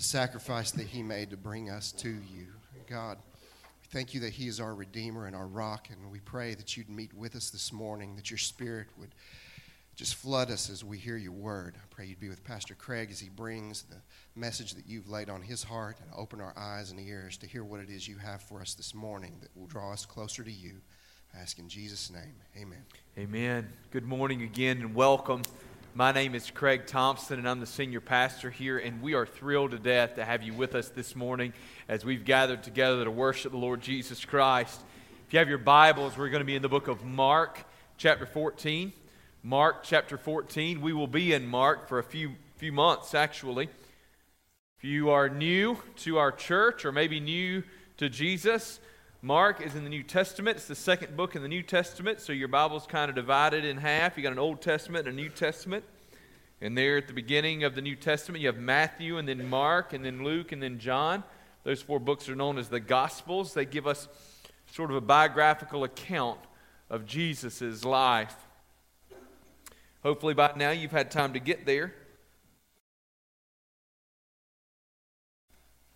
the sacrifice that he made to bring us to you. God, we thank you that he is our Redeemer and our rock, and we pray that you'd meet with us this morning, that your Spirit would just flood us as we hear your word. I pray you'd be with Pastor Craig as he brings the message that you've laid on his heart, and open our eyes and ears to hear what it is you have for us this morning that will draw us closer to you. I ask in Jesus' name, amen. Amen. Good morning again and welcome. My name is Craig Thompson, and I'm the senior pastor here, and we are thrilled to death to have you with us this morning as we've gathered together to worship the Lord Jesus Christ. If you have your Bibles, we're going to be in the book of Mark, chapter 14. Mark, chapter 14. We will be in Mark for a few months, actually. If you are new to our church or maybe new to Jesus, Mark is in the New Testament. It's the second book in the New Testament, so your Bible's kind of divided in half. You got an Old Testament and a New Testament. And there at the beginning of the New Testament, you have Matthew and then Mark and then Luke and then John. Those four books are known as the Gospels. They give us sort of a biographical account of Jesus' life. Hopefully by now you've had time to get there.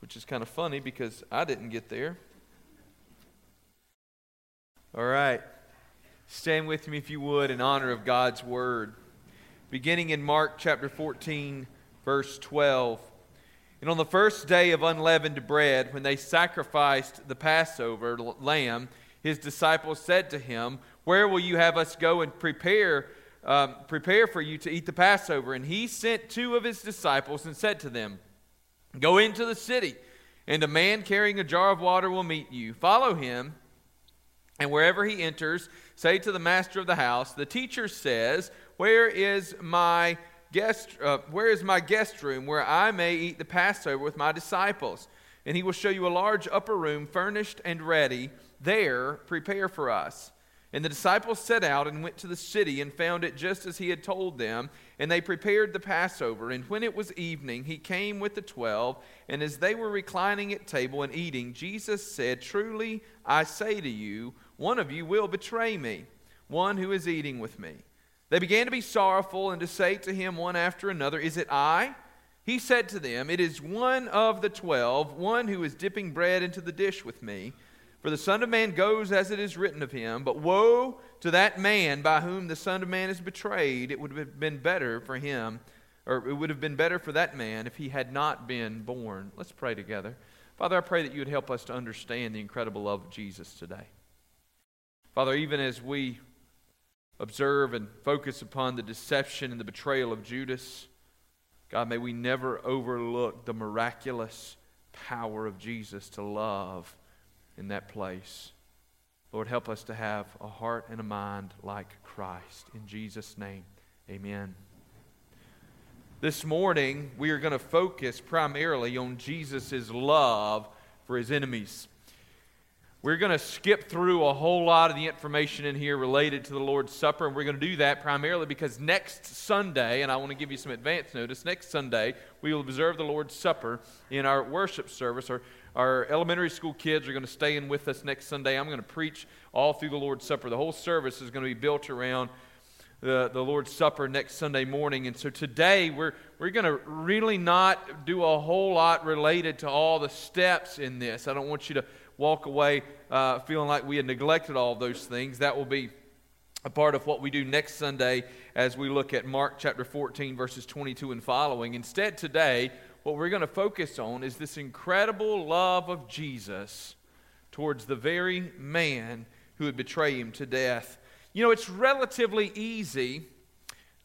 Which is kind of funny because I didn't get there. All right, stand with me if you would in honor of God's word. Beginning in Mark chapter 14, verse 12. And on the first day of unleavened bread, when they sacrificed the Passover lamb, his disciples said to him, "Where will you have us go and prepare for you to eat the Passover?" And he sent two of his disciples and said to them, "Go into the city, and a man carrying a jar of water will meet you. Follow him. And wherever he enters, say to the master of the house, 'The teacher says, where is my guest room where I may eat the Passover with my disciples?' And he will show you a large upper room furnished and ready. There, prepare for us." And the disciples set out and went to the city and found it just as he had told them. And they prepared the Passover. And when it was evening, he came with the 12. And as they were reclining at table and eating, Jesus said, "Truly I say to you, one of you will betray me, one who is eating with me." They began to be sorrowful and to say to him one after another, "Is it I?" He said to them, "It is one of the 12, one who is dipping bread into the dish with me. For the Son of Man goes as it is written of him, but woe to that man by whom the Son of Man is betrayed. It would have been better for him, or it would have been better for that man if he had not been born." Let's pray together. Father, I pray that you would help us to understand the incredible love of Jesus today. Father, even as we observe and focus upon the deception and the betrayal of Judas, God, may we never overlook the miraculous power of Jesus to love in that place. Lord, help us to have a heart and a mind like Christ. In Jesus' name, amen. This morning, we are going to focus primarily on Jesus' love for his enemies. We're going to skip through a whole lot of the information in here related to the Lord's Supper, and we're going to do that primarily because next Sunday, and I want to give you some advance notice, next Sunday we will observe the Lord's Supper in our worship service. Our elementary school kids are going to stay in with us next Sunday. I'm going to preach all through the Lord's Supper. The whole service is going to be built around the Lord's Supper next Sunday morning. And so today we're going to really not do a whole lot related to all the steps in this. I don't want you to walk away feeling like we had neglected all those things. That will be a part of what we do next Sunday as we look at Mark chapter 14, verses 22 and following. Instead, today, what we're going to focus on is this incredible love of Jesus towards the very man who would betray him to death. You know, it's relatively easy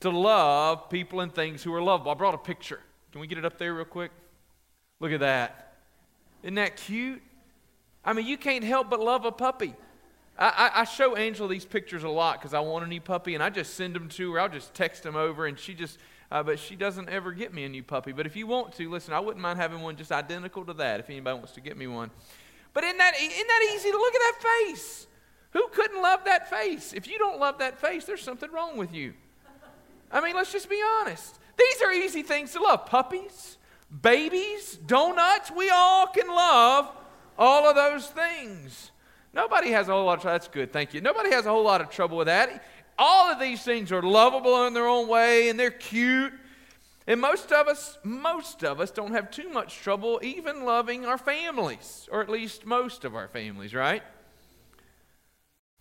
to love people and things who are lovable. I brought a picture. Can we get it up there real quick? Look at that. Isn't that cute? I mean, you can't help but love a puppy. I show Angela these pictures a lot because I want a new puppy, and I just send them to her. I'll just text them over, and she just, but she doesn't ever get me a new puppy. But if you want to, listen, I wouldn't mind having one just identical to that if anybody wants to get me one. But isn't that easy to look at that face? Who couldn't love that face? If you don't love that face, there's something wrong with you. I mean, let's just be honest. These are easy things to love. Puppies, babies, donuts, we all can love all of those things. Nobody has a whole lot of trouble. That's good, thank you. Nobody has a whole lot of trouble with that. All of these things are lovable in their own way, and they're cute. And most of us don't have too much trouble even loving our families, or at least most of our families, right?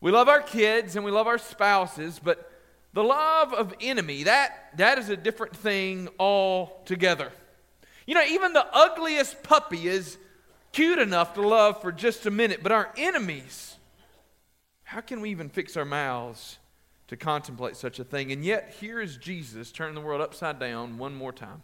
We love our kids and we love our spouses, but the love of enemy, that is a different thing altogether. You know, even the ugliest puppy is cute enough to love for just a minute, but our enemies, how can we even fix our mouths to contemplate such a thing? And yet, here is Jesus turning the world upside down one more time.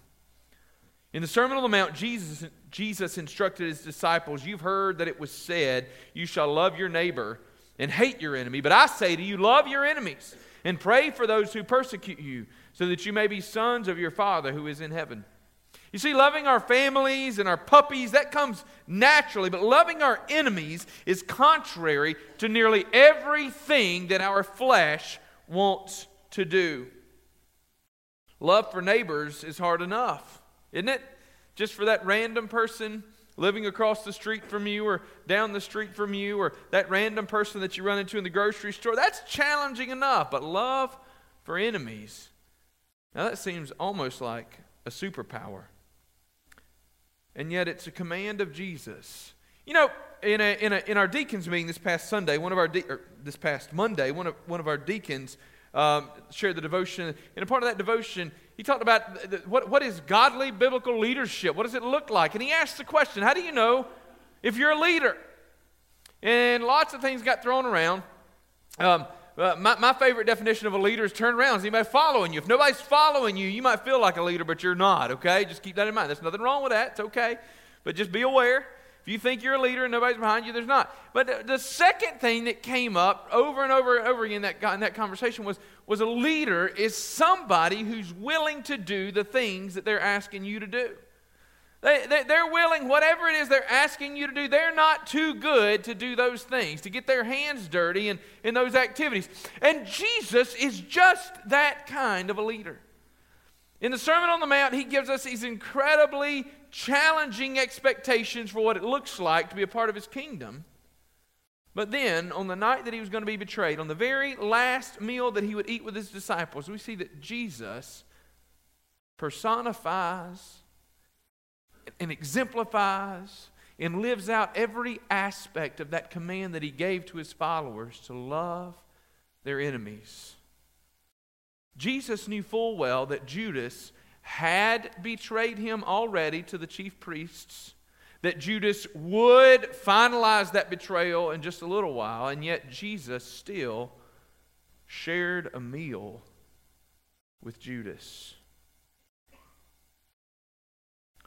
In the Sermon on the Mount, Jesus instructed his disciples, "You've heard that it was said, you shall love your neighbor and hate your enemy. But I say to you, love your enemies and pray for those who persecute you, so that you may be sons of your Father who is in heaven." You see, loving our families and our puppies, that comes naturally, but loving our enemies is contrary to nearly everything that our flesh wants to do. Love for neighbors is hard enough, isn't it? Just for that random person living across the street from you or down the street from you, or that random person that you run into in the grocery store, that's challenging enough. But love for enemies, now that seems almost like a superpower. And yet it's a command of Jesus. You know, in our deacons meeting this past Sunday, this past Monday, one of our deacons shared the devotion. And a part of that devotion, he talked about what is godly biblical leadership? What does it look like? And he asked the question, how do you know if you're a leader? And lots of things got thrown around. My favorite definition of a leader is turn around. Is anybody following you? If nobody's following you, you might feel like a leader, but you're not, okay? Just keep that in mind. There's nothing wrong with that. It's okay. But just be aware. If you think you're a leader and nobody's behind you, there's not. But the second thing that came up over and over and over again in that conversation was a leader is somebody who's willing to do the things that they're asking you to do. They're willing, whatever it is they're asking you to do, they're not too good to do those things, to get their hands dirty in those activities. And Jesus is just that kind of a leader. In the Sermon on the Mount, he gives us these incredibly challenging expectations for what it looks like to be a part of his kingdom. But then, on the night that he was going to be betrayed, on the very last meal that he would eat with his disciples, we see that Jesus personifies and exemplifies and lives out every aspect of that command that he gave to his followers to love their enemies. Jesus knew full well that Judas had betrayed him already to the chief priests, that Judas would finalize that betrayal in just a little while, and yet Jesus still shared a meal with Judas.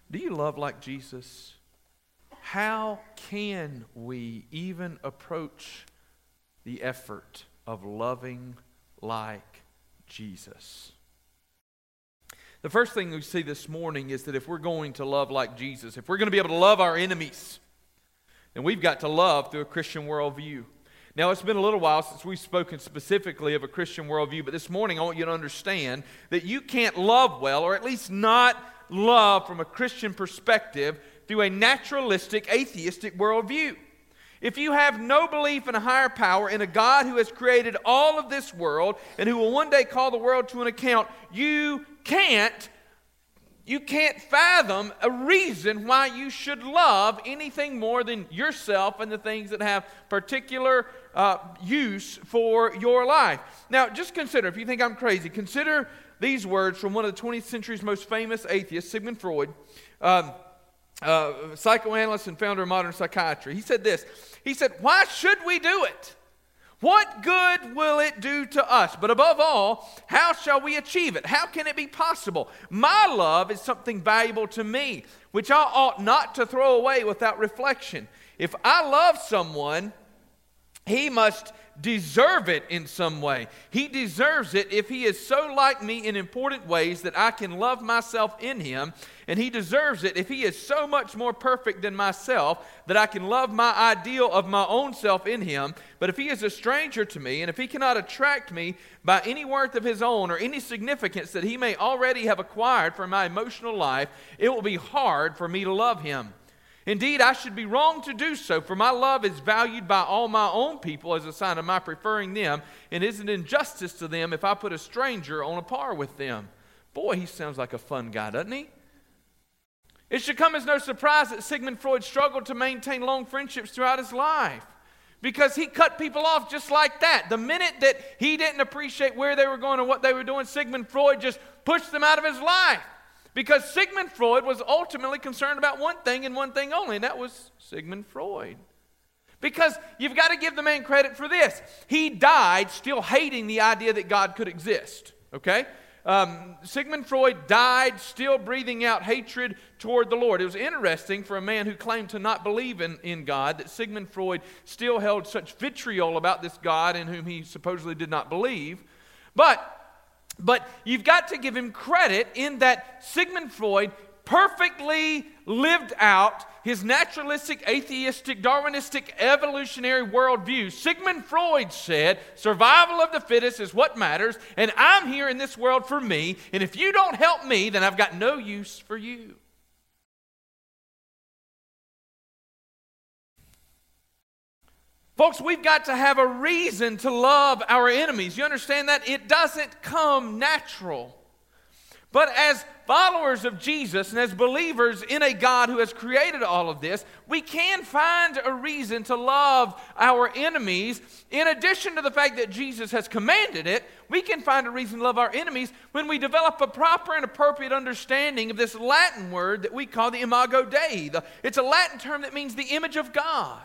Do you love like Jesus? How can we even approach the effort of loving like Jesus? The first thing we see this morning is that if we're going to love like Jesus, if we're going to be able to love our enemies, then we've got to love through a Christian worldview. Now, it's been a little while since we've spoken specifically of a Christian worldview, but this morning I want you to understand that you can't love well, or at least not love from a Christian perspective, through a naturalistic, atheistic worldview. If you have no belief in a higher power, in a God who has created all of this world and who will one day call the world to an account, you can't fathom a reason why you should love anything more than yourself and the things that have particular use for your life. Now, just consider, if you think I'm crazy, consider these words from one of the 20th century's most famous atheists, Sigmund Freud, psychoanalyst and founder of modern psychiatry. He said this. He said, "Why should we do it? What good will it do to us? But above all, how shall we achieve it? How can it be possible? My love is something valuable to me, which I ought not to throw away without reflection. If I love someone, he must deserve it in some way. He deserves it if he is so like me in important ways that I can love myself in him, and he deserves it if he is so much more perfect than myself that I can love my ideal of my own self in him. But if he is a stranger to me, and if he cannot attract me by any worth of his own or any significance that he may already have acquired for my emotional life, it will be hard for me to love him. Indeed, I should be wrong to do so, for my love is valued by all my own people as a sign of my preferring them, and is an injustice to them if I put a stranger on a par with them. Boy, he sounds like a fun guy, doesn't he? It should come as no surprise that Sigmund Freud struggled to maintain long friendships throughout his life because he cut people off just like that. The minute that he didn't appreciate where they were going or what they were doing, Sigmund Freud just pushed them out of his life because Sigmund Freud was ultimately concerned about one thing and one thing only, and that was Sigmund Freud. Because you've got to give the man credit for this. He died still hating the idea that God could exist, okay? Sigmund Freud died still breathing out hatred toward the Lord. It was interesting for a man who claimed to not believe in God that Sigmund Freud still held such vitriol about this God in whom he supposedly did not believe. But you've got to give him credit in that Sigmund Freud perfectly lived out his naturalistic, atheistic, Darwinistic, evolutionary worldview. Sigmund Freud said, survival of the fittest is what matters, and I'm here in this world for me, and if you don't help me, then I've got no use for you. Folks, we've got to have a reason to love our enemies. You understand that? It doesn't come natural. But as followers of Jesus and as believers in a God who has created all of this, we can find a reason to love our enemies. In addition to the fact that Jesus has commanded it, we can find a reason to love our enemies when we develop a proper and appropriate understanding of this Latin word that we call the imago Dei. It's a Latin term that means the image of God.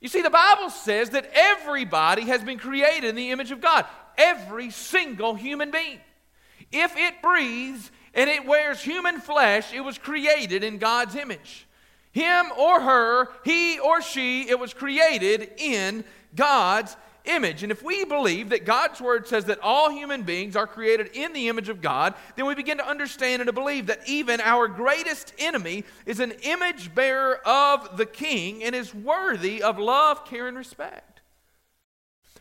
You see, the Bible says that everybody has been created in the image of God, every single human being. If it breathes and it wears human flesh, it was created in God's image. Him or her, he or she, it was created in God's image. And if we believe that God's word says that all human beings are created in the image of God, then we begin to understand and to believe that even our greatest enemy is an image bearer of the King and is worthy of love, care, and respect.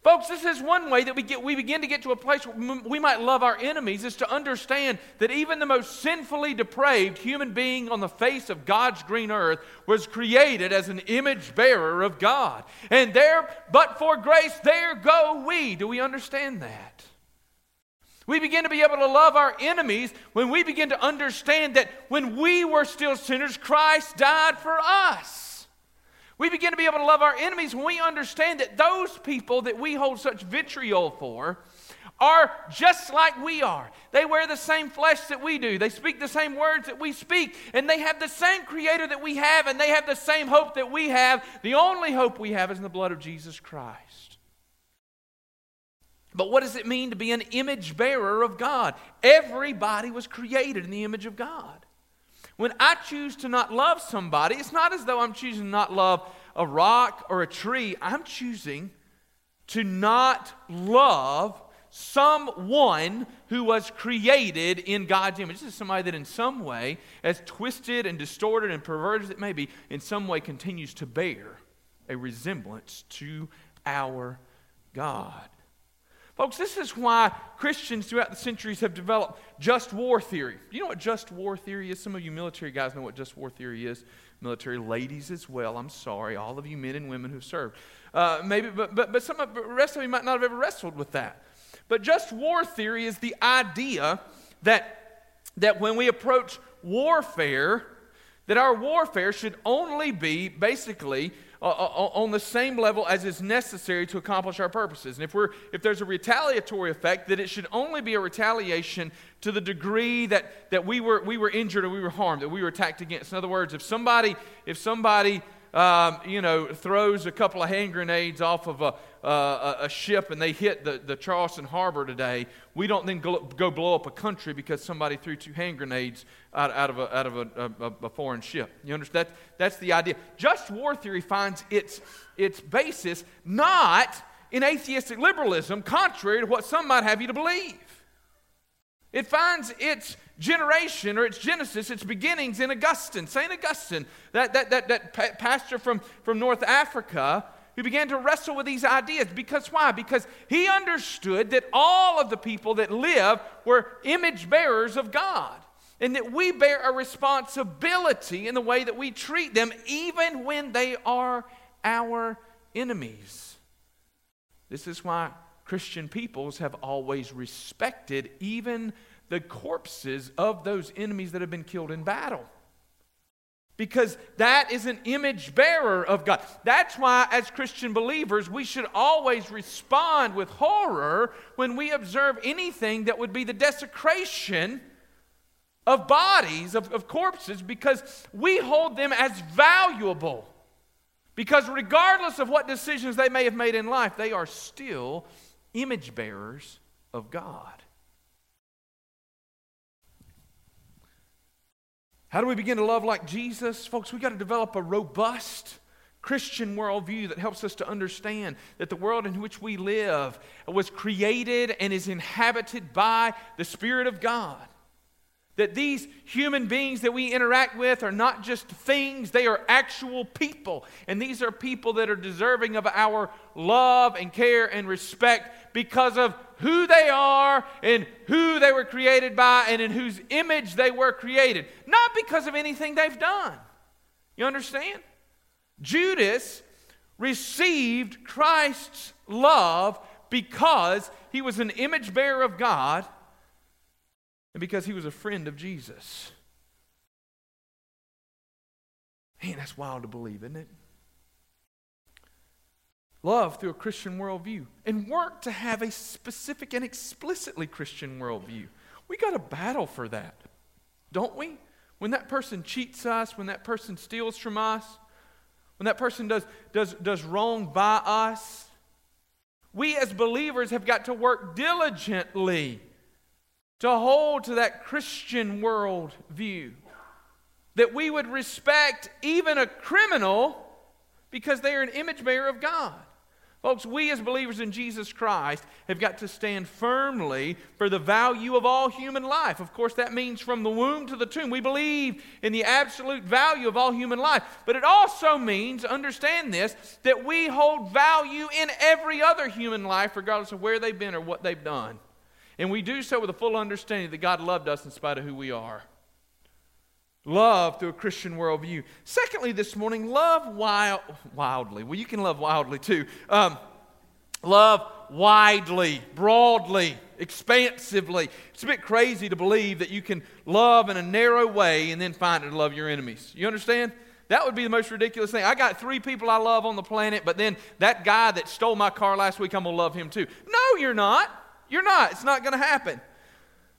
Folks, this is one way that we begin to get to a place where we might love our enemies is to understand that even the most sinfully depraved human being on the face of God's green earth was created as an image bearer of God. And there, but for grace, there go we. Do we understand that? We begin to be able to love our enemies when we begin to understand that when we were still sinners, Christ died for us. We begin to be able to love our enemies when we understand that those people that we hold such vitriol for are just like we are. They wear the same flesh that we do. They speak the same words that we speak. And they have the same creator that we have. And they have the same hope that we have. The only hope we have is in the blood of Jesus Christ. But what does it mean to be an image bearer of God? Everybody was created in the image of God. When I choose to not love somebody, it's not as though I'm choosing to not love a rock or a tree. I'm choosing to not love someone who was created in God's image. This is somebody that in some way, as twisted and distorted and perverted as it may be, in some way continues to bear a resemblance to our God. Folks, this is why Christians throughout the centuries have developed just war theory. You know what just war theory is? Some of you military guys know what just war theory is. Military ladies as well. I'm sorry, all of you men and women who served. Maybe, but some of the rest of you might not have ever wrestled with that. But just war theory is the idea that when we approach warfare, that our warfare should only be basically on the same level as is necessary to accomplish our purposes. And if there's a retaliatory effect, that it should only be a retaliation to the degree that we were injured or we were harmed, that we were attacked against. In other words, if somebody throws a couple of hand grenades off of a ship and they hit the Charleston Harbor today, we don't then go blow up a country because somebody threw two hand grenades out of a foreign ship. You understand? That's the idea. Just war theory finds its basis not in atheistic liberalism, contrary to what some might have you to believe. It finds its generation or its genesis, its beginnings in Augustine, St. Augustine, that pastor from North Africa, who began to wrestle with these ideas. Because why? Because he understood that all of the people that live were image bearers of God, and that we bear a responsibility in the way that we treat them, even when they are our enemies. This is why Christian peoples have always respected even the corpses of those enemies that have been killed in battle. Because that is an image bearer of God. That's why, as Christian believers, we should always respond with horror when we observe anything that would be the desecration of bodies, of corpses, because we hold them as valuable. Because regardless of what decisions they may have made in life, they are still image bearers of God. How do we begin to love like Jesus? Folks, we've got to develop a robust Christian worldview that helps us to understand that the world in which we live was created and is inhabited by the Spirit of God. That these human beings that we interact with are not just things, they are actual people. And these are people that are deserving of our love and care and respect because of who they are and who they were created by and in whose image they were created. Not because of anything they've done. You understand? Judas received Christ's love because he was an image bearer of God and because he was a friend of Jesus. Man, that's wild to believe, isn't it? Love through a Christian worldview, and work to have a specific and explicitly Christian worldview. We got to battle for that, don't we? When that person cheats us, when that person steals from us, when that person does wrong by us, we as believers have got to work diligently to hold to that Christian worldview, that we would respect even a criminal because they are an image bearer of God. Folks, we as believers in Jesus Christ have got to stand firmly for the value of all human life. Of course, that means from the womb to the tomb. We believe in the absolute value of all human life. But it also means, understand this, that we hold value in every other human life, regardless of where they've been or what they've done. And we do so with a full understanding that God loved us in spite of who we are. Love through a Christian worldview. Secondly, this morning, love wildly. Well, you can love wildly too. Love widely, broadly, expansively. It's a bit crazy to believe that you can love in a narrow way and then find it to love your enemies. You understand? That would be the most ridiculous thing. I got 3 people I love on the planet, but then that guy that stole my car last week, I'm going to love him too. No, you're not. You're not. It's not going to happen.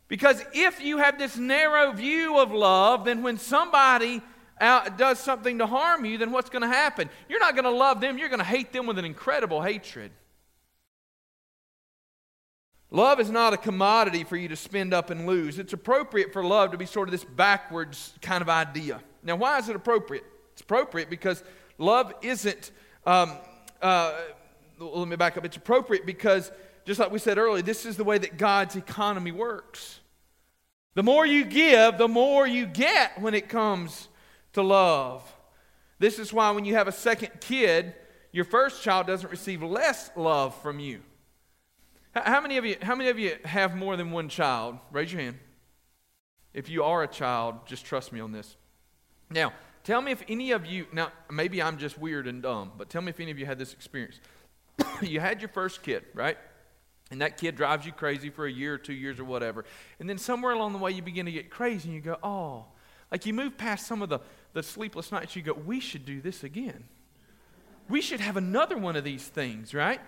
Because if you have this narrow view of love, then when somebody does something to harm you, then what's going to happen? You're not going to love them. You're going to hate them with an incredible hatred. Love is not a commodity for you to spend up and lose. It's appropriate for love to be sort of this backwards kind of idea. Now, why is it appropriate? It's appropriate because love isn't... let me back up. It's appropriate because... just like we said earlier, this is the way that God's economy works. The more you give, the more you get when it comes to love. This is why when you have a second kid, your first child doesn't receive less love from you. How many of you have more than one child? Raise your hand. If you are a child, just trust me on this. Now, tell me if any of you, now maybe I'm just weird and dumb, but tell me if any of you had this experience. You had your first kid, right? And that kid drives you crazy for a year or 2 years or whatever. And then somewhere along the way, you begin to get crazy and you go, oh. Like you move past some of the sleepless nights, you go, we should do this again. We should have another one of these things, right?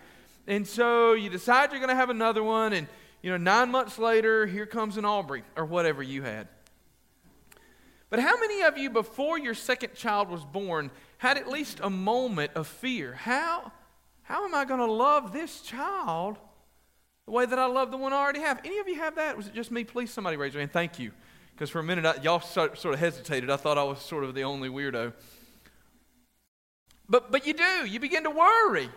And so you decide you're going to have another one. And, 9 months later, here comes an Aubrey or whatever you had. But how many of you, before your second child was born, had at least a moment of fear? How am I going to love this child the way that I love the one I already have? Any of you have that? Was it just me? Please, somebody raise your hand. Thank you. Because for a minute, y'all sort of hesitated. I thought I was sort of the only weirdo. But you do. You begin to worry.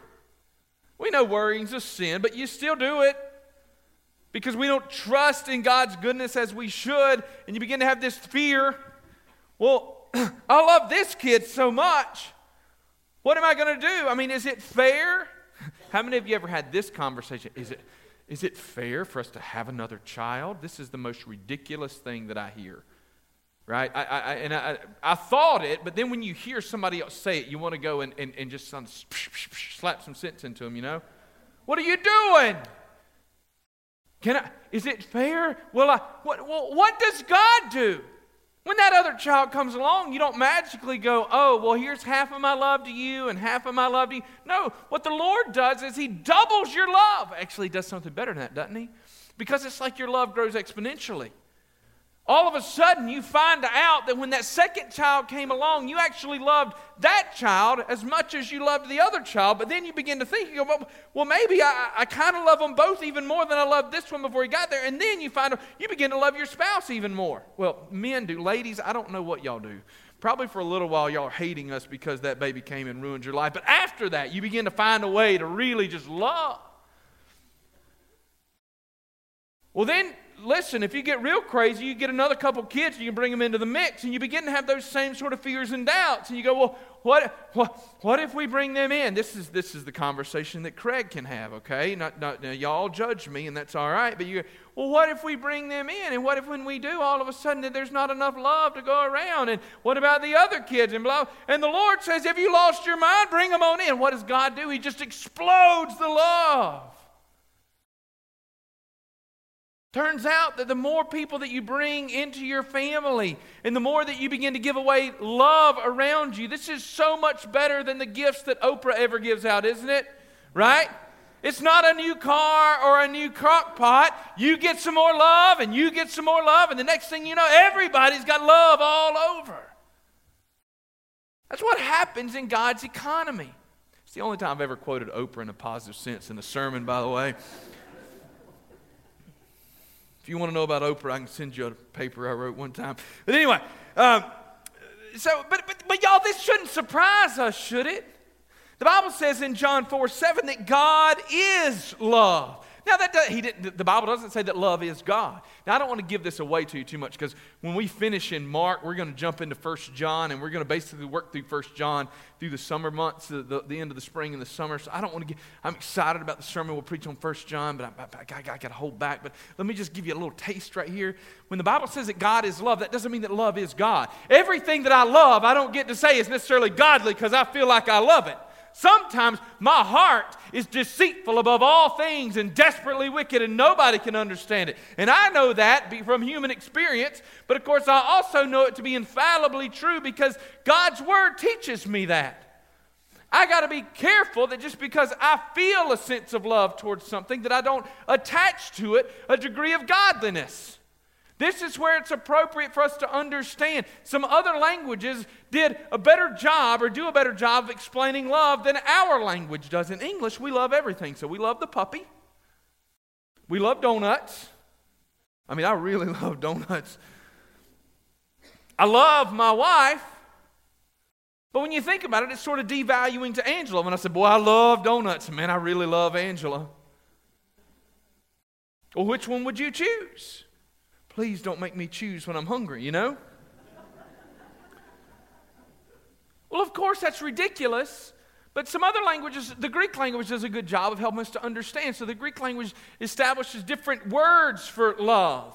We know worrying's a sin, but you still do it. Because we don't trust in God's goodness as we should. And you begin to have this fear. Well, I love this kid so much. What am I going to do? I mean, is it fair? How many of you ever had this conversation? Is it fair for us to have another child? This is the most ridiculous thing that I hear, right? I thought it, but then when you hear somebody else say it, you want to go and just slap some sense into them, What are you doing? Is it fair? What does God do? When that other child comes along, you don't magically go, oh, well, here's half of my love to you and half of my love to you. No, what the Lord does is he doubles your love. Actually, he does something better than that, doesn't he? Because it's like your love grows exponentially. All of a sudden, you find out that when that second child came along, you actually loved that child as much as you loved the other child. But then you begin to think, you go, well, maybe I kind of love them both even more than I loved this one before he got there. And then you find out you begin to love your spouse even more. Well, men do. Ladies, I don't know what y'all do. Probably for a little while, y'all are hating us because that baby came and ruined your life. But after that, you begin to find a way to really just love. Well, then, listen, if you get real crazy, you get another couple kids and you bring them into the mix and you begin to have those same sort of fears and doubts. And you go, well, what if we bring them in? This is the conversation that Craig can have, okay? Now, y'all judge me and that's all right. But you go, well, what if we bring them in? And what if when we do, all of a sudden that there's not enough love to go around? And what about the other kids? And blah. And the Lord says, if you lost your mind, bring them on in. What does God do? He just explodes the love. Turns out that the more people that you bring into your family and the more that you begin to give away love around you, this is so much better than the gifts that Oprah ever gives out, isn't it? Right? It's not a new car or a new crock pot. You get some more love and you get some more love and the next thing you know, everybody's got love all over. That's what happens in God's economy. It's the only time I've ever quoted Oprah in a positive sense in a sermon, by the way. If you want to know about Oprah, I can send you a paper I wrote one time. But anyway, so y'all, this shouldn't surprise us, should it? The Bible says in John 4:7 that God is love. Now the Bible doesn't say that love is God. Now I don't want to give this away to you too much because when we finish in Mark, we're going to jump into 1 John and we're going to basically work through 1 John through the summer months, the end of the spring and the summer. So I don't want to I'm excited about the sermon we'll preach on 1 John, but I got to hold back. But let me just give you a little taste right here. When the Bible says that God is love, that doesn't mean that love is God. Everything that I love, I don't get to say is necessarily godly because I feel like I love it. Sometimes my heart is deceitful above all things and desperately wicked and nobody can understand it. And I know that from human experience, but of course I also know it to be infallibly true because God's Word teaches me that. I got to be careful that just because I feel a sense of love towards something that I don't attach to it a degree of godliness. This is where it's appropriate for us to understand. Some other languages did a better job or do a better job of explaining love than our language does. In English, we love everything. So we love the puppy. We love donuts. I mean, I really love donuts. I love my wife. But when you think about it, it's sort of devaluing to Angela. When I said, boy, I love donuts. Man, I really love Angela. Well, which one would you choose? Please don't make me choose when I'm hungry, you know? Well, of course, that's ridiculous. But some other languages, the Greek language does a good job of helping us to understand. So the Greek language establishes different words for love.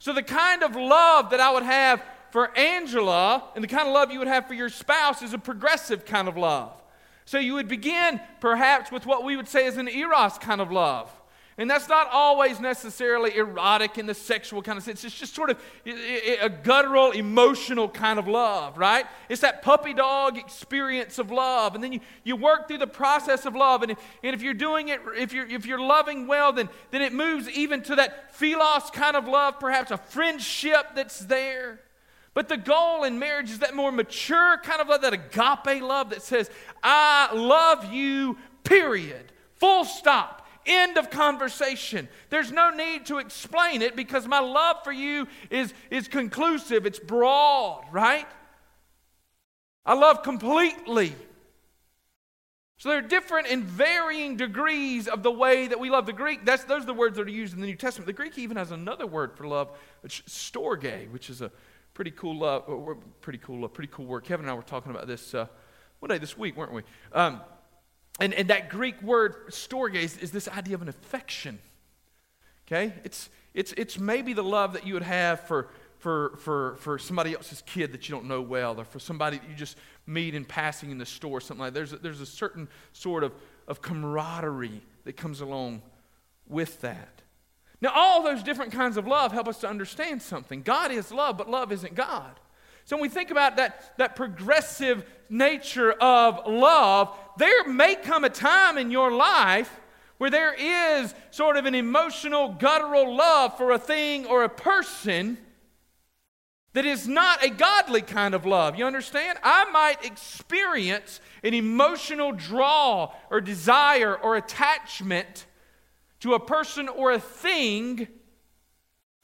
So the kind of love that I would have for Angela and the kind of love you would have for your spouse is a progressive kind of love. So you would begin perhaps with what we would say is an eros kind of love. And that's not always necessarily erotic in the sexual kind of sense. It's just sort of a guttural, emotional kind of love, right? It's that puppy dog experience of love. And then you work through the process of love. And if you're doing it, if you're loving well, then it moves even to that philos kind of love, perhaps a friendship that's there. But the goal in marriage is that more mature kind of love, that agape love that says, I love you, period, full stop. End of conversation. There's no need to explain it because my love for you is conclusive. It's broad, right? I love completely. So there are different and varying degrees of the way that we love. The Greek, those are the words that are used in the New Testament. The Greek even has another word for love, which is storge, which is a pretty cool love, pretty cool word. Kevin and I were talking about this one day this week, weren't we? And that Greek word storge is this idea of an affection. Okay? It's maybe the love that you would have for somebody else's kid that you don't know well, or for somebody that you just meet in passing in the store or something like that. There's a certain sort of camaraderie that comes along with that. Now, all those different kinds of love help us to understand something. God is love, but love isn't God. So when we think about that progressive nature of love, there may come a time in your life where there is sort of an emotional, guttural love for a thing or a person that is not a godly kind of love. You understand? I might experience an emotional draw or desire or attachment to a person or a thing,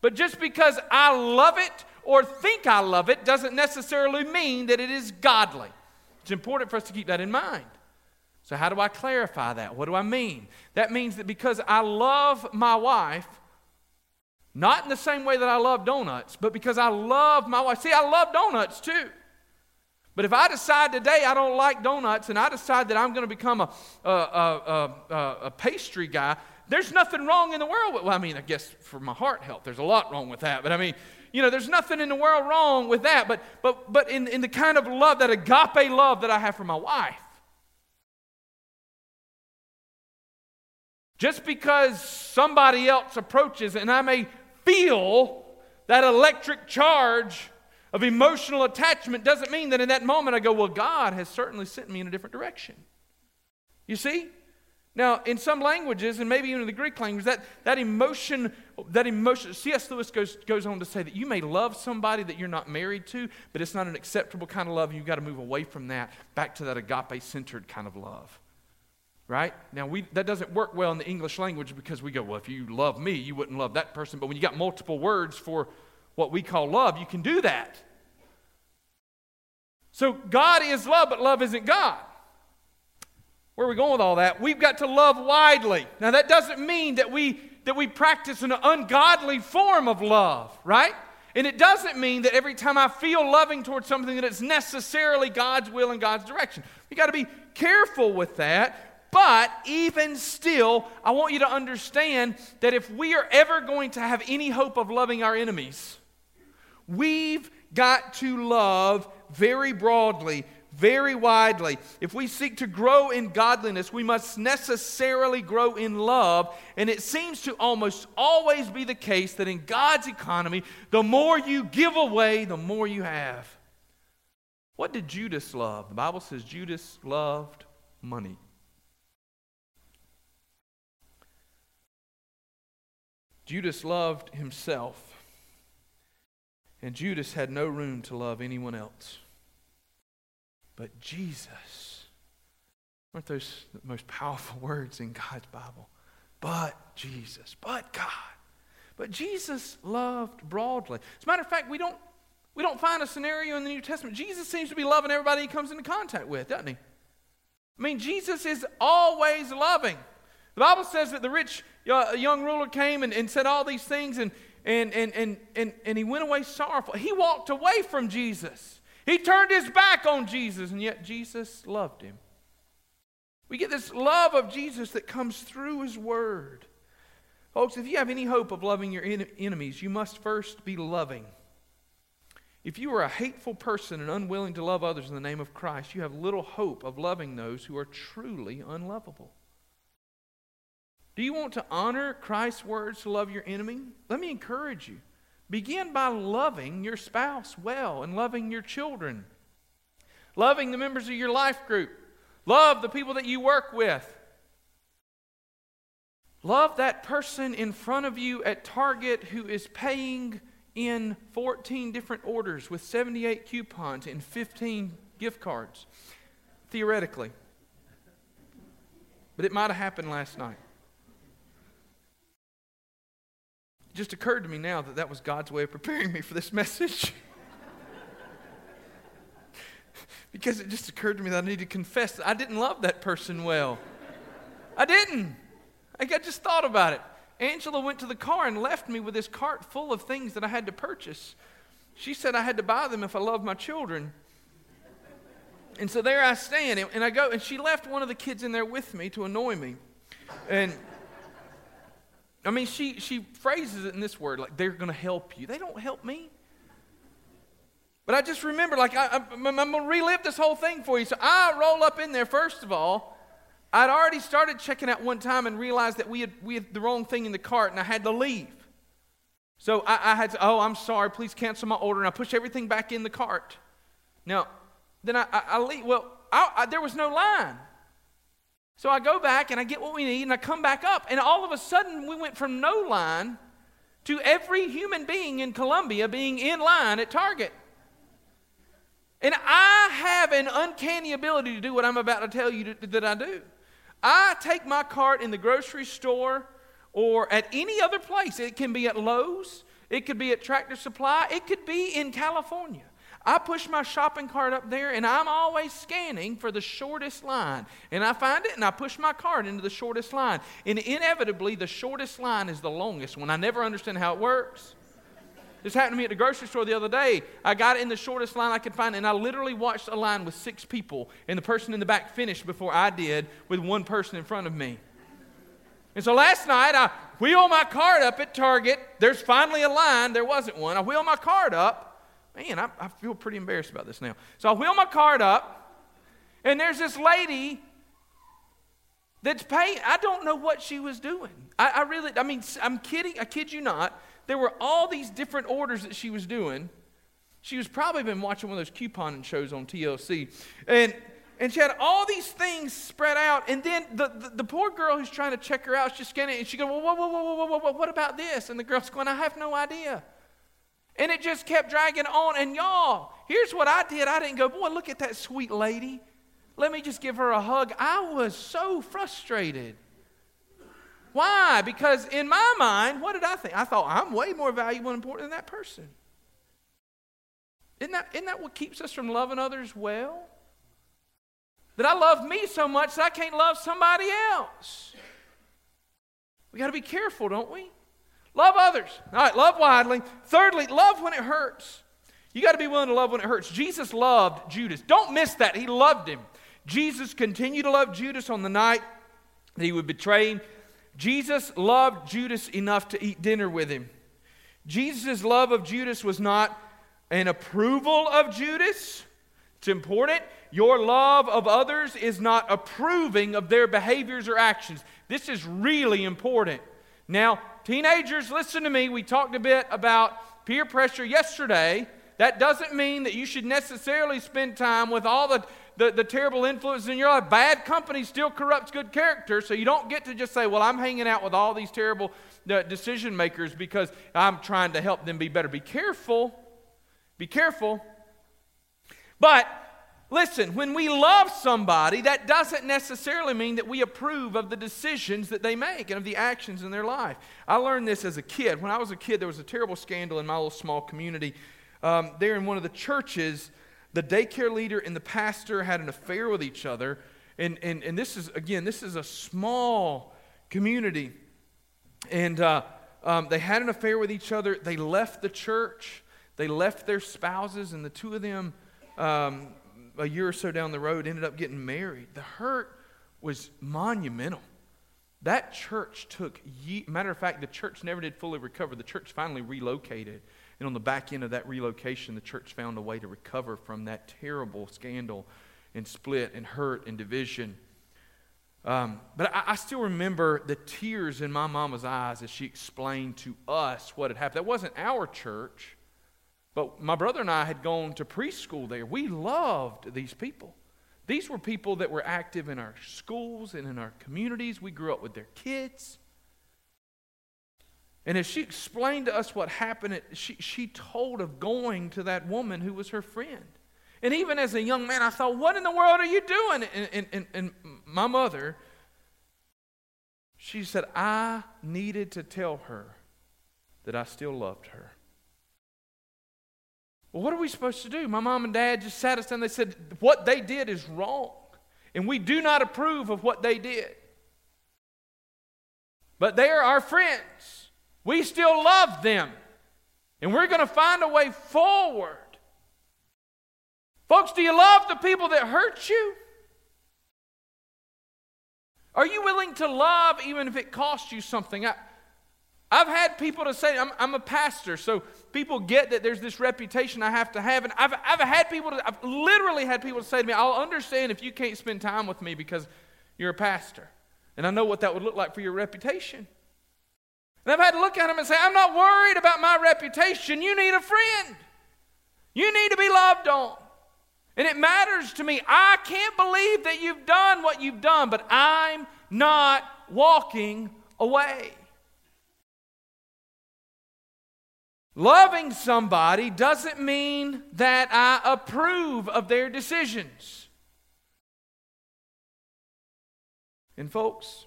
but just because I love it or think I love it doesn't necessarily mean that it is godly. It's important for us to keep that in mind. So how do I clarify that? What do I mean? That means that because I love my wife, not in the same way that I love donuts, but because I love my wife. See, I love donuts too. But if I decide today I don't like donuts and I decide that I'm going to become a pastry guy, there's nothing wrong in the world with, well, I mean, I guess for my heart health, there's a lot wrong with that. But I mean, you know, there's nothing in the world wrong with that. But in the kind of love, that agape love that I have for my wife, just because somebody else approaches and I may feel that electric charge of emotional attachment doesn't mean that in that moment I go, well, God has certainly sent me in a different direction. You see? Now, in some languages, and maybe even in the Greek language, that emotion, C.S. Lewis goes on to say that you may love somebody that you're not married to, but it's not an acceptable kind of love. You've got to move away from that, back to that agape-centered kind of love. Right? Now, that doesn't work well in the English language because we go, well, if you love me, you wouldn't love that person. But when you got multiple words for what we call love, you can do that. So God is love, but love isn't God. Where are we going with all that? We've got to love widely. Now, that doesn't mean that we practice an ungodly form of love, right? And it doesn't mean that every time I feel loving towards something that it's necessarily God's will and God's direction. We've got to be careful with that. But even still, I want you to understand that if we are ever going to have any hope of loving our enemies, we've got to love very broadly, very widely. If we seek to grow in godliness, we must necessarily grow in love. And it seems to almost always be the case that in God's economy, the more you give away, the more you have. What did Judas love? The Bible says Judas loved money. Judas loved himself. And Judas had no room to love anyone else. But Jesus, aren't those the most powerful words in God's Bible? But Jesus, but God. But Jesus loved broadly. As a matter of fact, we don't find a scenario in the New Testament. Jesus seems to be loving everybody he comes into contact with, doesn't he? I mean, Jesus is always loving. The Bible says that the rich young ruler came and said all these things and he went away sorrowful. He walked away from Jesus. He turned his back on Jesus, and yet Jesus loved him. We get this love of Jesus that comes through his word. Folks, if you have any hope of loving your enemies, you must first be loving. If you are a hateful person and unwilling to love others in the name of Christ, you have little hope of loving those who are truly unlovable. Do you want to honor Christ's words to love your enemy? Let me encourage you. Begin by loving your spouse well and loving your children. Loving the members of your life group. Love the people that you work with. Love that person in front of you at Target who is paying in 14 different orders with 78 coupons and 15 gift cards. Theoretically. But it might have happened last night. It just occurred to me now that was God's way of preparing me for this message. Because it just occurred to me that I need to confess that I didn't love that person well. I didn't. I just thought about it. Angela went to the car and left me with this cart full of things that I had to purchase. She said I had to buy them if I loved my children. And so there I stand, and I go, and she left one of the kids in there with me to annoy me. And I mean, she phrases it in this word, like, they're going to help you. They don't help me. But I just remember, like, I'm going to relive this whole thing for you. So I roll up in there, first of all, I'd already started checking out one time and realized that we had the wrong thing in the cart, and I had to leave. So I had to, I'm sorry, please cancel my order, and I pushed everything back in the cart. Now, then I leave. Well, there was no line. So I go back, and I get what we need, and I come back up, and all of a sudden, we went from no line to every human being in Colombia being in line at Target. And I have an uncanny ability to do what I'm about to tell you that I do. I take my cart in the grocery store or at any other place. It can be at Lowe's. It could be at Tractor Supply. It could be in California. I push my shopping cart up there, and I'm always scanning for the shortest line. And I find it, and I push my cart into the shortest line. And inevitably, the shortest line is the longest one. I never understand how it works. This happened to me at the grocery store the other day. I got in the shortest line I could find, and I literally watched a line with 6 people, and the person in the back finished before I did with one person in front of me. And so last night, I wheeled my cart up at Target. There's finally a line. There wasn't one. I wheeled my cart up. Man, I feel pretty embarrassed about this now. So I wheel my cart up, and there's this lady that's paying. I don't know what she was doing. I'm kidding. I kid you not. There were all these different orders that she was doing. She was probably been watching one of those couponing shows on TLC. And she had all these things spread out. And then the poor girl who's trying to check her out, she's scanning it, and she goes, whoa, what about this? And the girl's going, I have no idea. And it just kept dragging on. And y'all, here's what I did. I didn't go, boy, look at that sweet lady. Let me just give her a hug. I was so frustrated. Why? Because in my mind, what did I think? I thought, I'm way more valuable and important than that person. Isn't that what keeps us from loving others well? That I love me so much that I can't love somebody else. We got to be careful, don't we? Love others. All right, love widely. Thirdly, love when it hurts. You got to be willing to love when it hurts. Jesus loved Judas. Don't miss that. He loved him. Jesus continued to love Judas on the night that he would betray him. Jesus loved Judas enough to eat dinner with him. Jesus' love of Judas was not an approval of Judas. It's important. Your love of others is not approving of their behaviors or actions. This is really important. Now, teenagers, listen to me. We talked a bit about peer pressure yesterday. That doesn't mean that you should necessarily spend time with all the terrible influences in your life. Bad company still corrupts good character, so you don't get to just say, well, I'm hanging out with all these terrible decision makers because I'm trying to help them be better. Be careful. Be careful. But listen, when we love somebody, that doesn't necessarily mean that we approve of the decisions that they make and of the actions in their life. I learned this as a kid. When I was a kid, there was a terrible scandal in my little small community. There in one of the churches, the daycare leader and the pastor had an affair with each other. And this is a small community. And they had an affair with each other. They left the church. They left their spouses, and the two of them... a year or so down the road, ended up getting married. The hurt was monumental. That church took years. Matter of fact, the church never did fully recover. The church finally relocated. And on the back end of that relocation, the church found a way to recover from that terrible scandal and split and hurt and division. But I still remember the tears in my mama's eyes as she explained to us what had happened. That wasn't our church. But my brother and I had gone to preschool there. We loved these people. These were people that were active in our schools and in our communities. We grew up with their kids. And as she explained to us what happened, she told of going to that woman who was her friend. And even as a young man, I thought, what in the world are you doing? And my mother, she said, I needed to tell her that I still loved her. Well, what are we supposed to do? My mom and dad just sat us down. They said, what they did is wrong, and we do not approve of what they did. But they are our friends. We still love them, and we're going to find a way forward. Folks, do you love the people that hurt you? Are you willing to love even if it costs you something? I've had people to say, I'm a pastor, so people get that there's this reputation I have to have. And I've literally had people to say to me, I'll understand if you can't spend time with me because You're a pastor. And I know what that would look like for your reputation. And I've had to look at him and say, I'm not worried about my reputation. You need a friend. You need to be loved on. And it matters to me. I can't believe that you've done what you've done, but I'm not walking away. Loving somebody doesn't mean that I approve of their decisions. And folks,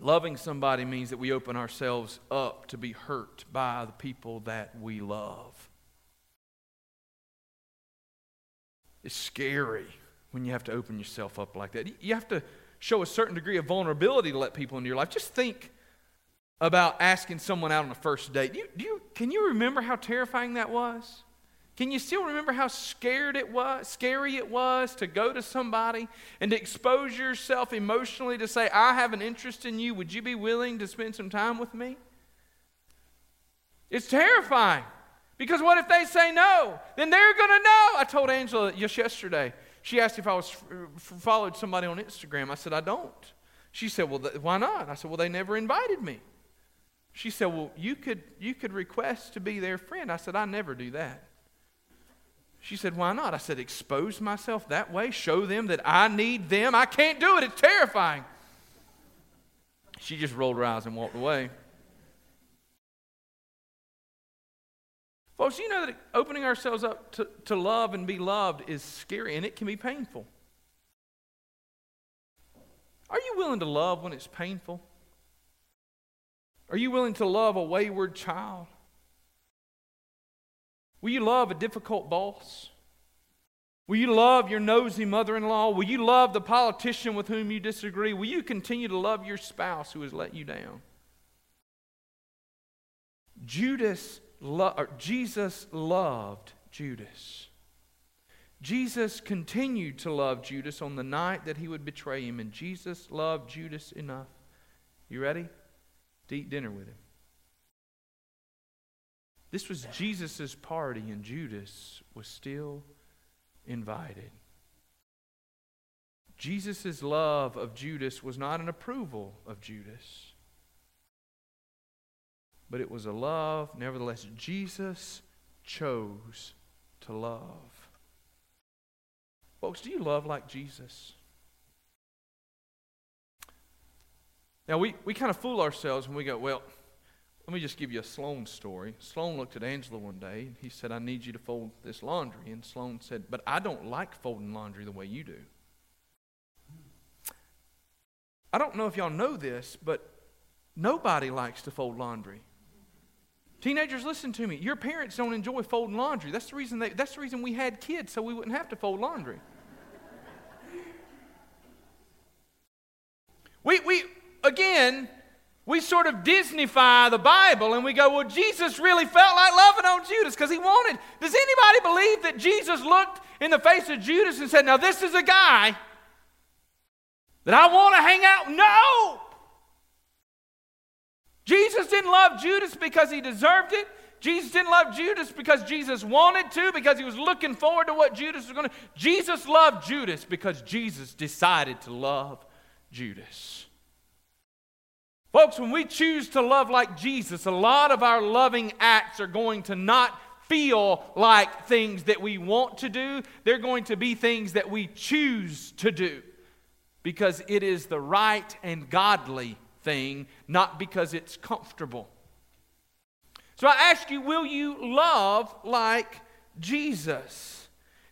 loving somebody means that we open ourselves up to be hurt by the people that we love. It's scary when you have to open yourself up like that. You have to show a certain degree of vulnerability to let people into your life. Just think about asking someone out on a first date. Can you remember how terrifying that was? Can you still remember how scary it was to go to somebody and to expose yourself emotionally to say, I have an interest in you. Would you be willing to spend some time with me? It's terrifying. Because what if they say no? Then they're going to know. I told Angela just yesterday. She asked if I was followed somebody on Instagram. I said, I don't. She said, well, why not? I said, well, they never invited me. She said, well, you could request to be their friend. I said, I never do that. She said, why not? I said, expose myself that way, show them that I need them. I can't do it. It's terrifying. She just rolled her eyes and walked away. Folks, you know that opening ourselves up to love and be loved is scary, and it can be painful. Are you willing to love when it's painful? Are you willing to love a wayward child? Will you love a difficult boss? Will you love your nosy mother-in-law? Will you love the politician with whom you disagree? Will you continue to love your spouse who has let you down? Jesus loved Judas. Jesus continued to love Judas on the night that he would betray him, and Jesus loved Judas enough. You ready? To eat dinner with him. This was Jesus' party, and Judas was still invited. Jesus' love of Judas was not an approval of Judas, but it was a love. Nevertheless, Jesus chose to love. Folks, do you love like Jesus? Now, we kind of fool ourselves when we go, well, let me just give you a Sloan story. Sloan looked at Angela one day, and he said, I need you to fold this laundry. And Sloan said, but I don't like folding laundry the way you do. I don't know if y'all know this, but nobody likes to fold laundry. Teenagers, listen to me. Your parents don't enjoy folding laundry. That's the reason we had kids, so we wouldn't have to fold laundry. We sort of Disneyfy the Bible, and we go, well, Jesus really felt like loving on Judas because he wanted. Does anybody believe that Jesus looked in the face of Judas and said, now this is a guy that I want to hang out? No! Jesus didn't love Judas because he deserved it. Jesus didn't love Judas because Jesus wanted to, because he was looking forward to what Judas was going to do. Jesus loved Judas because Jesus decided to love Judas. Folks, when we choose to love like Jesus, a lot of our loving acts are going to not feel like things that we want to do. They're going to be things that we choose to do because it is the right and godly thing, not because it's comfortable. So I ask you, will you love like Jesus?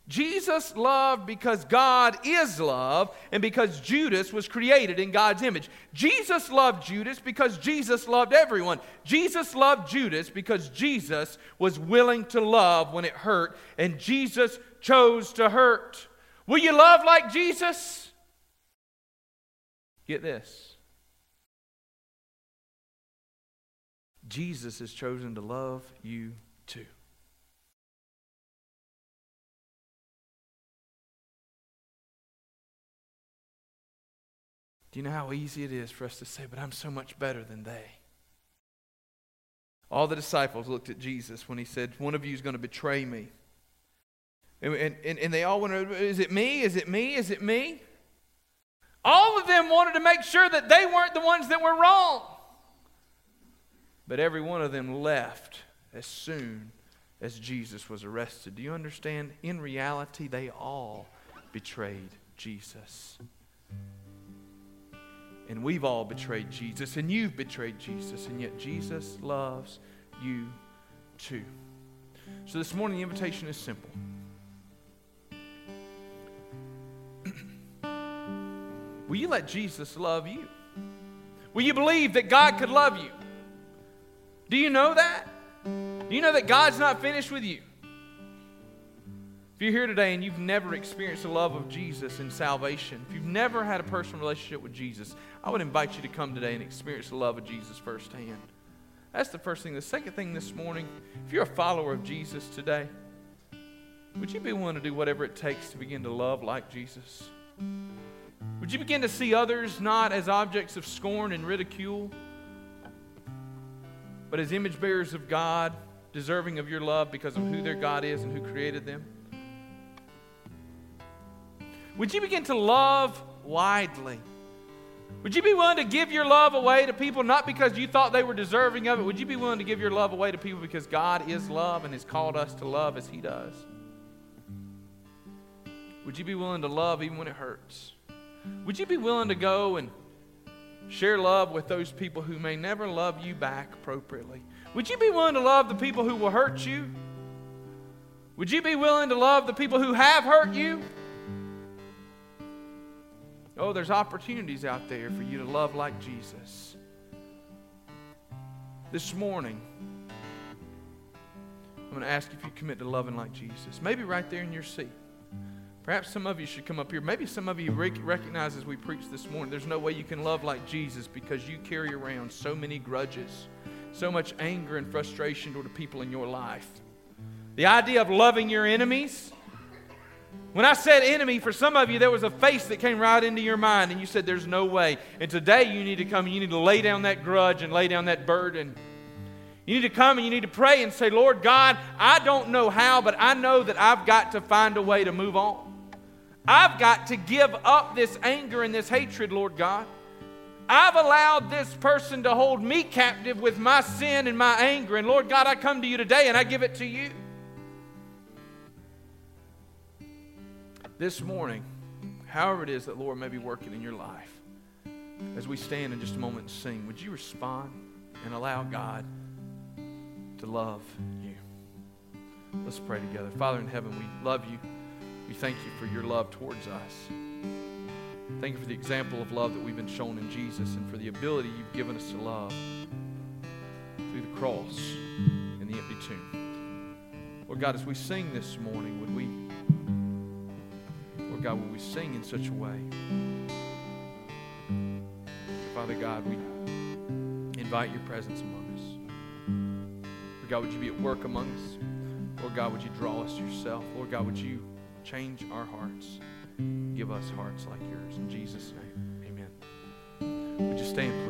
Jesus loved because God is love and because Judas was created in God's image. Jesus loved Judas because Jesus loved everyone. Jesus loved Judas because Jesus was willing to love when it hurt, and Jesus chose to hurt. Will you love like Jesus? Get this. Jesus has chosen to love you too. You know how easy it is for us to say, but I'm so much better than they. All the disciples looked at Jesus when he said, one of you is going to betray me. And they all went, is it me? Is it me? Is it me? All of them wanted to make sure that they weren't the ones that were wrong. But every one of them left as soon as Jesus was arrested. Do you understand? In reality, they all betrayed Jesus. And we've all betrayed Jesus, and you've betrayed Jesus, and yet Jesus loves you too. So this morning, the invitation is simple. Will you let Jesus love you? Will you believe that God could love you? Do you know that? Do you know that God's not finished with you? If you're here today and you've never experienced the love of Jesus in salvation, if you've never had a personal relationship with Jesus, I would invite you to come today and experience the love of Jesus firsthand. That's the first thing. The second thing this morning, if you're a follower of Jesus today, would you be willing to do whatever it takes to begin to love like Jesus? Would you begin to see others not as objects of scorn and ridicule, but as image bearers of God, deserving of your love because of who their God is and who created them? Would you begin to love widely? Would you be willing to give your love away to people not because you thought they were deserving of it? Would you be willing to give your love away to people because God is love and has called us to love as He does? Would you be willing to love even when it hurts? Would you be willing to go and share love with those people who may never love you back appropriately? Would you be willing to love the people who will hurt you? Would you be willing to love the people who have hurt you? Oh, there's opportunities out there for you to love like Jesus. This morning, I'm going to ask if you commit to loving like Jesus. Maybe right there in your seat. Perhaps some of you should come up here. Maybe some of you recognize as we preach this morning, there's no way you can love like Jesus because you carry around so many grudges, so much anger and frustration toward the people in your life. The idea of loving your enemies. When I said enemy, for some of you, there was a face that came right into your mind and you said, there's no way. And today you need to come and you need to lay down that grudge and lay down that burden. You need to come and you need to pray and say, Lord God, I don't know how, but I know that I've got to find a way to move on. I've got to give up this anger and this hatred, Lord God. I've allowed this person to hold me captive with my sin and my anger. And Lord God, I come to you today and I give it to you. This morning, however it is that Lord may be working in your life, as we stand in just a moment and sing, would you respond and allow God to love you? Let's pray together. Father in heaven, we love you. We thank you for your love towards us. Thank you for the example of love that we've been shown in Jesus and for the ability you've given us to love through the cross and the empty tomb. Lord God, as we sing this morning, would we sing in such a way? Father God, we invite your presence among us. Lord God, would you be at work among us? Lord God, would you draw us yourself? Lord God, would you change our hearts. Give us hearts like yours. In Jesus' name, amen. Would you stand?